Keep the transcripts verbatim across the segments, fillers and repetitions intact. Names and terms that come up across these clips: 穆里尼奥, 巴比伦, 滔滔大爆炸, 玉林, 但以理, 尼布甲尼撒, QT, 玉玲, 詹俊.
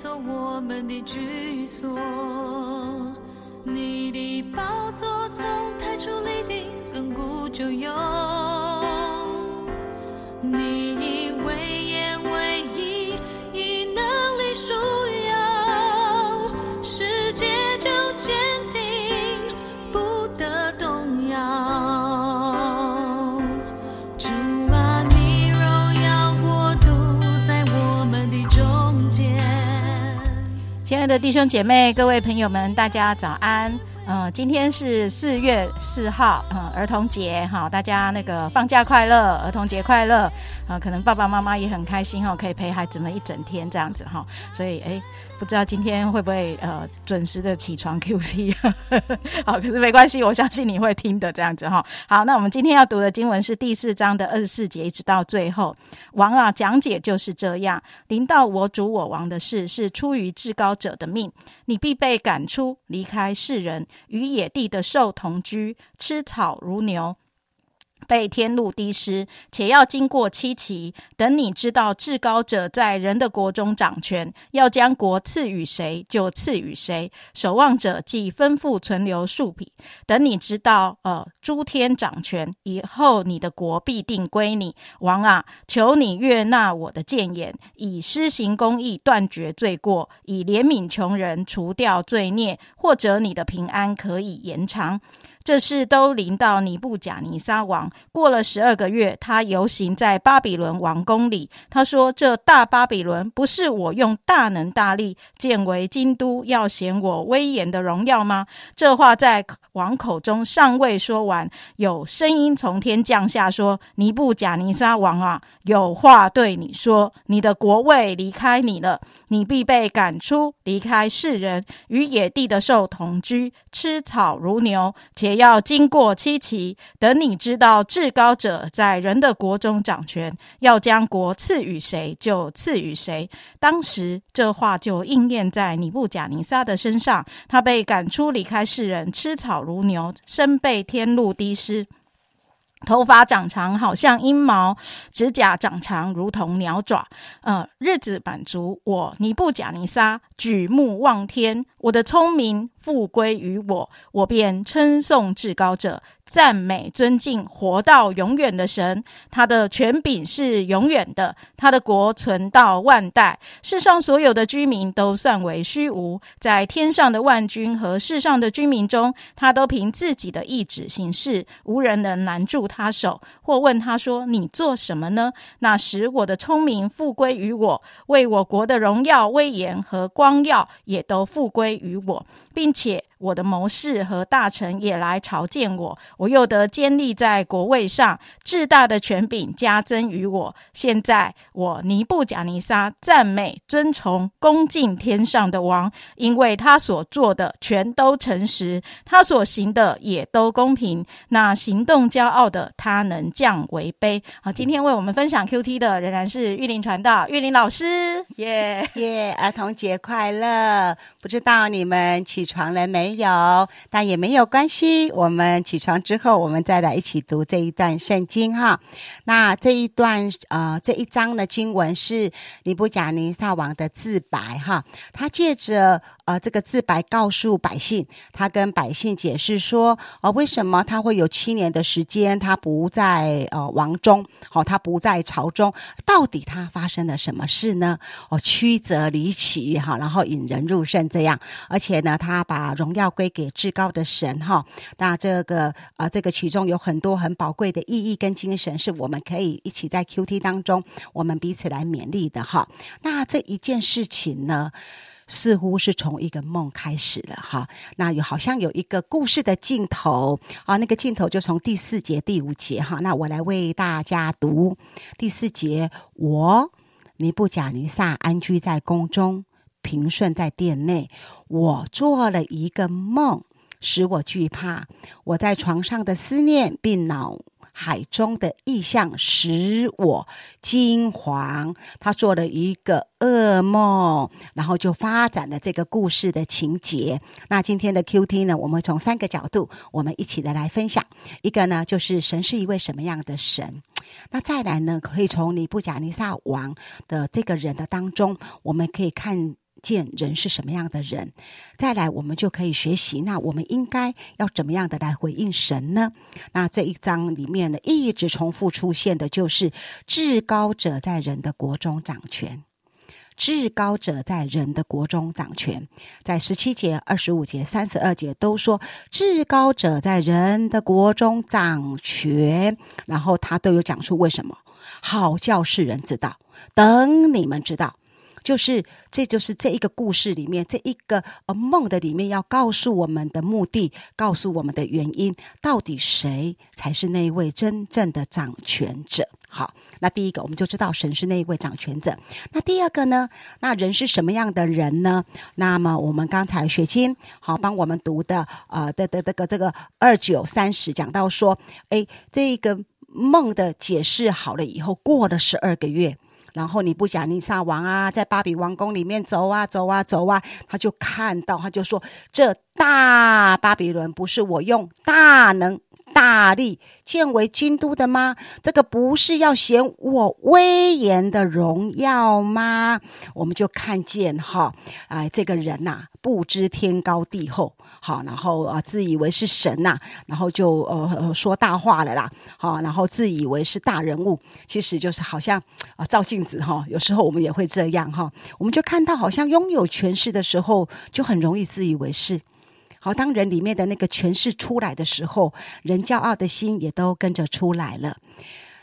做我们的居所。你的宝座从太初立定，亘古就有。你以威严为衣，以能力束腰，世界就坚定，不得动摇。 亲爱的弟兄姐妹、各位朋友们，大家早安！呃，今天是四月四号，呃，儿童节哈、哦，大家那个放假快乐，儿童节快乐！啊、呃，可能爸爸妈妈也很开心哈、哦，可以陪孩子们一整天这样子哈、哦，所以哎，不知道今天会不会呃准时的起床 Q T 好，可是没关系，我相信你会听的这样子哈、哦。好，那我们今天要读的经文是第四章的二十四节一直到最后。王啊，讲解就是这样，临到我主我王的事，是出于至高者的命，你必被赶出，离开世人。 与野地的兽同居，吃草如牛，被天路滴湿，且要经过七期。等你知道至高者在人的国中掌权，要将国赐予谁就赐予谁。守望者既吩咐存留数匹，等你知道呃诸天掌权以后，你的国必定归你。王啊，求你悦纳我的谏言，以施行公义断绝罪过，以怜悯穷人除掉罪孽，或者你的平安可以延长。 这事都临到尼布甲尼撒王。过了十二个月，他游行在巴比伦王宫里。他说：“这大巴比伦不是我用大能大力建为京都，要显我威严的荣耀吗？”这话在王口中尚未说完，有声音从天降下，说：“尼布甲尼撒王啊，有话对你说。你的国位离开你了，你必被赶出，离开世人，与野地的兽同居，吃草如牛，且 也要经过七期，等你知道至高者在人的国中掌权，要将国赐予谁就赐予谁。”当时这话就应验在尼布甲尼撒的身上，他被赶出，离开世人，吃草如牛，身被天露滴湿。 头发长长，好像阴毛；指甲长长，如同鸟爪。呃，日子满足我，尼布甲尼撒举目望天，我的聪明复归于我，我便称颂至高者，赞美尊敬活到永远的神。他的权柄是永远的，他的国存到万代。世上所有的居民都算为虚无，在天上的万军和世上的居民中，他都凭自己的意志行事，无人能拦住 他手，或问他说：“你做什么呢？”那时我的聪明复归于我，为我国的荣耀、威严和光耀也都复归于我，并且 我的谋士和大臣也来朝见我，我又得坚立在国位上，至大的权柄加增于我。现在我尼布甲尼撒赞美、尊崇、恭敬天上的王，因为他所做的全都诚实，他所行的也都公平。那行动骄傲的，他能降为卑。好，今天为我们分享 Q T 的仍然是玉林传道、玉林老师，耶耶！儿童节快乐！不知道你们起床了没？ 没有，但也没有关系。我们起床之后，我们再来一起读这一段圣经哈。那这一段呃，这一章的经文是尼布甲尼撒王的自白哈。他借着呃这个自白告诉百姓，他跟百姓解释说，呃为什么他会有七年的时间，他不在呃王中，好、哦，他不在朝中，到底他发生了什么事呢？哦，曲折离奇哈，然后引人入胜这样。而且呢，他把荣耀 要归给至高的神哈，那这个呃，这个其中有很多很宝贵的意义跟精神，是我们可以一起在 Q T 当中，我们彼此来勉励的哈。那这一件事情呢， 似乎是从一个梦开始了哈，那有好像有一个故事的镜头啊，那个镜头就从第四节、第五节哈，那我来为大家读第四节：我尼布甲尼撒安居在宫中， 平顺在殿内，我做了一个梦，使我惧怕。我在床上的思念，并脑海中的意象，使我惊惶。他做了一个 噩梦，然后就发展了这个故事的情节。那今天的 Q T 呢，我们从三个角度，我们一起的来分享。一个呢，就是神是一位什么样的神？那再来呢，可以从尼布甲尼撒王的这个人的当中，我们可以看见人是什么样的人。再来我们就可以学习，那我们应该要怎么样的来回应神呢？那这一章里面呢，一直重复出现的就是至高者在人的国中掌权，至高者在人的国中掌权，在十七节、二十五节、三十二节都说至高者在人的国中掌权，然后他都有讲出为什么，好叫世人知道，等你们知道，就是这就是这一个故事里面，这一个、呃、梦的里面要告诉我们的目的，告诉我们的原因，到底谁才是那一位真正的掌权者。好，那第一个我们就知道神是那一位掌权者。那第二个呢，那人是什么样的人呢？那么我们刚才雪清好帮我们读的呃的的这个这个二九三十讲到说，哎，这个梦的解释好了以后，过了十二个月。然后尼布甲尼撒王啊，在巴比王宫里面走啊走啊走啊，他就看到，他就说这大巴比伦不是我用大能大力建为京都的吗？这个不是要显我威严的荣耀吗？我们就看见哈，哎、呃，这个人呐、啊，不知天高地厚，好，然后啊、呃，自以为是神呐、啊，然后就呃, 呃说大话了啦，好，然后自以为是大人物，其实就是好像啊、呃、照镜子哈、哦，有时候我们也会这样哈、哦，我们就看到好像拥有权势的时候，就很容易自以为是。好，当人里面的那个权势出来的时候，人骄傲的心也都跟着出来了。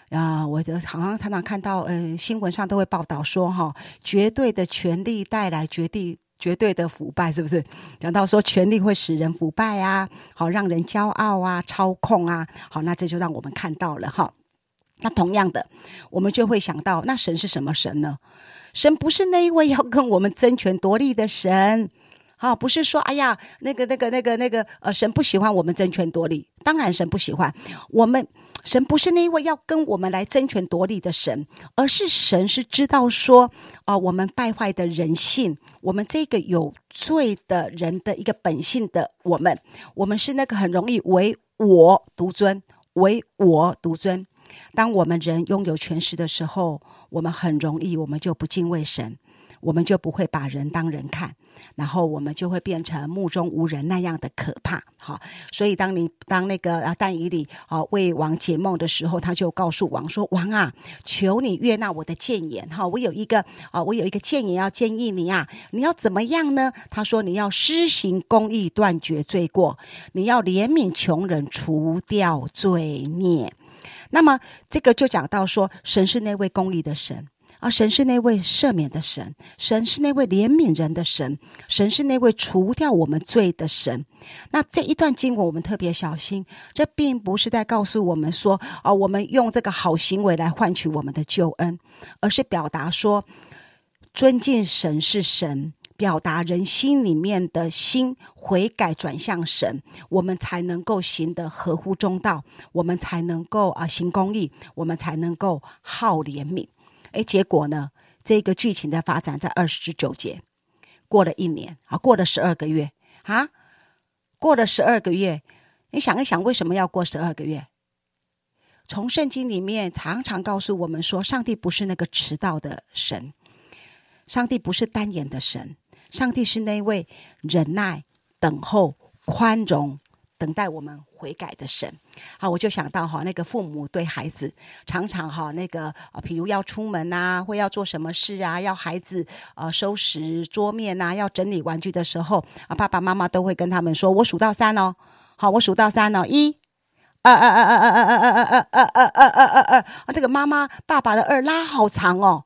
啊、呃，我好像常常看到，嗯、呃，新闻上都会报道说，哈、哦，绝对的权力带来绝对绝对的腐败，是不是？讲到说权力会使人腐败啊，好，让人骄傲啊，操控啊，好，那这就让我们看到了哈。哦，那同样的，我们就会想到，那神是什么神呢？神不是那一位要跟我们争权夺利的神。好、哦，不是说哎呀，那个、那个、那个、那个，呃，神不喜欢我们争权夺利。当然，神不喜欢我们，神不是那一位要跟我们来争权夺利的神，而是神是知道说，啊、呃，我们败坏的人性，我们这个有罪的人的一个本性的我们，我们是那个很容易唯我独尊，唯我独尊。当我们人拥有权势的时候，我们很容易，我们就不敬畏神。我们就不会把人当人看，然后我们就会变成目中无人那样的可怕。好，所以当你当那个、啊、但以理、啊、为王解梦的时候，他就告诉王说，王啊，求你悦纳我的谏言、啊、我有一个、啊、我有一个谏言要建议你啊，你要怎么样呢？他说你要施行公义，断绝罪过，你要怜悯穷人，除掉罪孽。那么这个就讲到说，神是那位公义的神啊，神是那位赦免的神，神是那位怜悯人的神，神是那位除掉我们罪的神。那这一段经文我们特别小心，这并不是在告诉我们说、啊、我们用这个好行为来换取我们的救恩，而是表达说尊敬神是神，表达人心里面的心悔改转向神，我们才能够行得合乎中道，我们才能够、啊、行公义，我们才能够好怜悯。诶，结果呢，这个剧情的发展在二十九节，过了一年啊，过了十二个月啊，过了十二个月，你想一想，为什么要过十二个月？从圣经里面常常告诉我们说，上帝不是那个迟到的神，上帝不是单眼的神，上帝是那位忍耐、等候、宽容，等待我们悔改的神。好，我就想到哈，那个父母对孩子常常哈，那个比如要出门啊，或要做什么事啊，要孩子呃收拾桌面啊，要整理玩具的时候啊，爸爸妈妈都会跟他们说：“我数到三哦，好，我数到三哦，一、二、二、二、二、二、二、二、二、二、二、二、二、二、二。”啊，这个妈妈爸爸的二拉好长哦，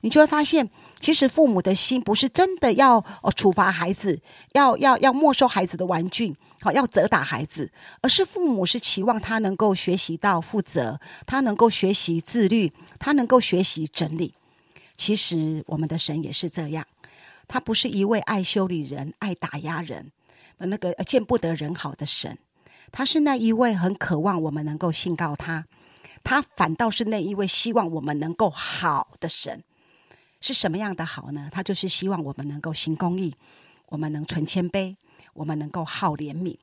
你就会发现。其实父母的心不是真的要、呃、处罚孩子，要要要没收孩子的玩具、哦、要责打孩子，而是父母是期望他能够学习到负责，他能够学习自律，他能够学习整理。其实我们的神也是这样，他不是一位爱修理人、爱打压人、那个见不得人好的神，他是那一位很渴望我们能够信靠他，他反倒是那一位希望我们能够好的神。是什么样的好呢？他就是希望我们能够行公义，我们能存谦卑，我们能够好怜悯。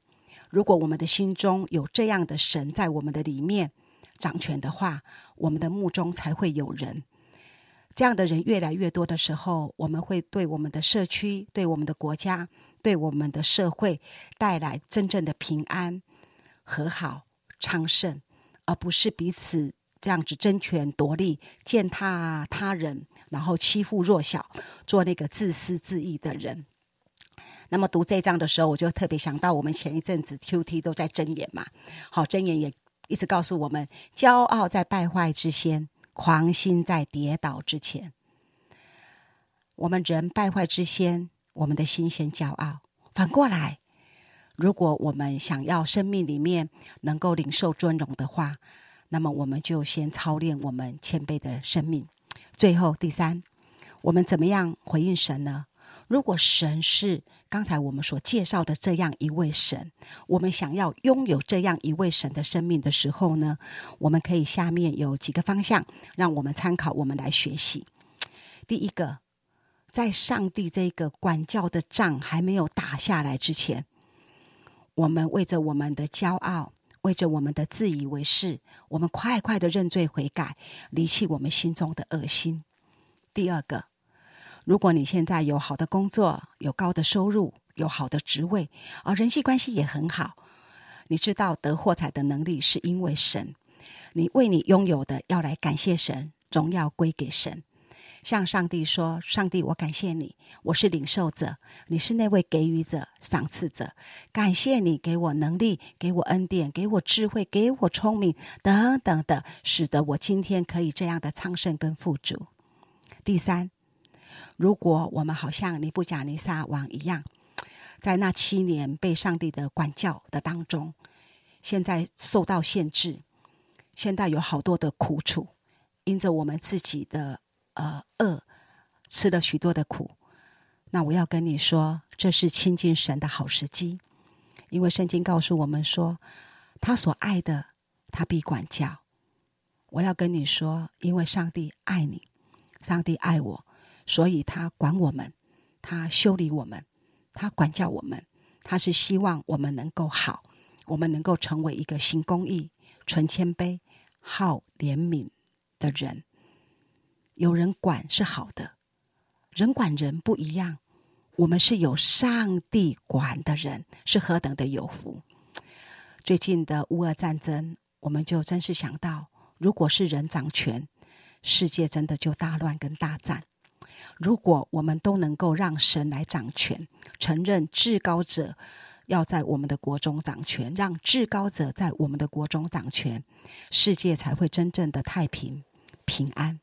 如果我们的心中有这样的神在我们的里面掌权的话，我们的目中才会有人。这样的人越来越多的时候，我们会对我们的社区、对我们的国家、对我们的社会带来真正的平安、和好、昌盛，而不是彼此这样子争权夺利、践踏他人，然后欺负弱小，做那个自私自义的人。那么读这一章的时候，我就特别想到我们前一阵子 Q T 都在箴言嘛，好，箴言也一直告诉我们，骄傲在败坏之先，狂心在跌倒之前。我们人败坏之先，我们的心先骄傲。反过来，如果我们想要生命里面能够领受尊荣的话，那么我们就先操练我们谦卑的生命。最后第三，我们怎么样回应神呢？如果神是刚才我们所介绍的这样一位神，我们想要拥有这样一位神的生命的时候呢，我们可以下面有几个方向让我们参考，我们来学习。第一个，在上帝这个管教的杖还没有打下来之前，我们为着我们的骄傲，为着我们的自以为是，我们快快的认罪悔改，离弃我们心中的恶心。第二个，如果你现在有好的工作，有高的收入，有好的职位，而人际关系也很好，你知道得获财的能力是因为神，你为你拥有的要来感谢神，荣耀归给神，向上帝说，上帝，我感谢你，我是领受者，你是那位给予者、赏赐者，感谢你给我能力，给我恩典，给我智慧，给我聪明等等的，使得我今天可以这样的昌盛跟富足。第三，如果我们好像尼布甲尼撒王一样，在那七年被上帝的管教的当中，现在受到限制，现在有好多的苦楚，因着我们自己的呃恶吃了许多的苦，那我要跟你说，这是亲近神的好时机，因为圣经告诉我们说，他所爱的他必管教。我要跟你说，因为上帝爱你，上帝爱我，所以他管我们，他修理我们，他管教我们，他是希望我们能够好，我们能够成为一个行公义、存谦卑、好怜悯的人。有人管是好的，人管人不一样，我们是有上帝管的人，是何等的有福。最近的乌俄战争，我们就真是想到，如果是人掌权，世界真的就大乱跟大战。如果我们都能够让神来掌权，承认至高者要在我们的国中掌权，让至高者在我们的国中掌权，世界才会真正的太平平安。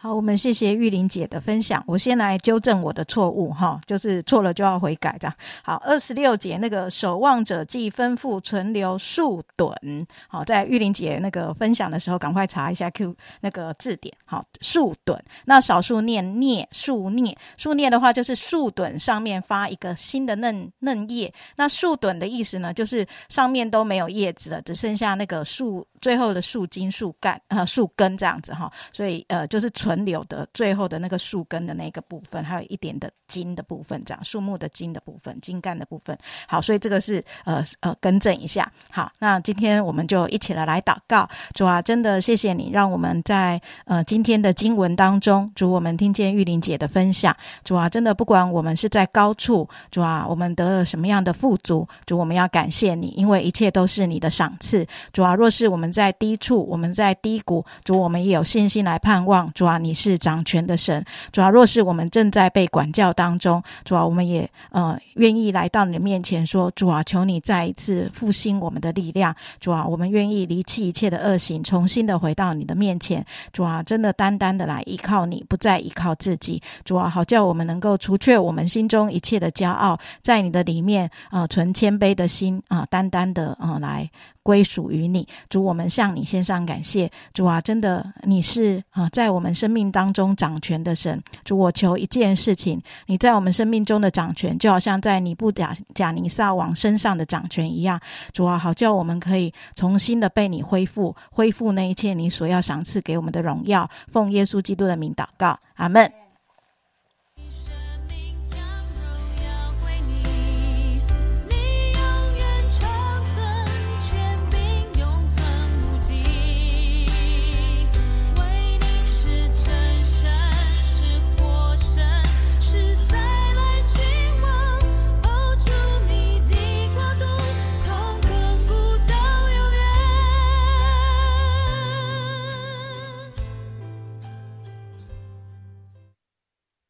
好，我们谢谢玉玲姐的分享。我先来纠正我的错误哈，就是错了就要悔改这样。好，二十六节那个守望者既吩咐存留数盹，好，在玉玲姐那个分享的时候，赶快查一下 Q 那个字典。好，数盹，那少数念孽，数孽，数孽的话就是数盹上面发一个新的嫩嫩叶。那数盹的意思呢，就是上面都没有叶子了，只剩下那个树最后的树茎、树干、呃、树根这样子哈。所以呃，就是存存留的最后的那个树根的那个部分，还有一点的茎的部分，这样树木的茎的部分、茎干的部分。好，所以这个是呃呃更正一下。好，那今天我们就一起来来祷告。主啊，真的谢谢你，让我们在呃今天的经文当中，主，我们听见玉玲姐的分享。主啊，真的不管我们是在高处，主啊，我们得了什么样的富足，主，我们要感谢你，因为一切都是你的赏赐。主啊，若是我们在低处，我们在低谷，主，我们也有信心来盼望。主啊，你是掌权的神，主啊，若是我们正在被管教当中，主啊，我们也呃愿意来到你的面前说，主啊，求你再一次复兴我们的力量，主啊，我们愿意离弃一切的恶行，重新的回到你的面前，主啊，真的单单的来依靠你，不再依靠自己，主啊，好叫我们能够除却我们心中一切的骄傲，在你的里面呃存谦卑的心啊、呃，单单的呃来归属于你，主，我们向你献上感谢，主啊，真的你是啊、呃、在我们身生命当中掌权的神，主，我求一件事情，你在我们生命中的掌权，就好像在尼布甲尼撒王身上的掌权一样，主啊，好叫我们可以重新的被你恢复，恢复那一切你所要赏赐给我们的荣耀，奉耶稣基督的名祷告，阿们。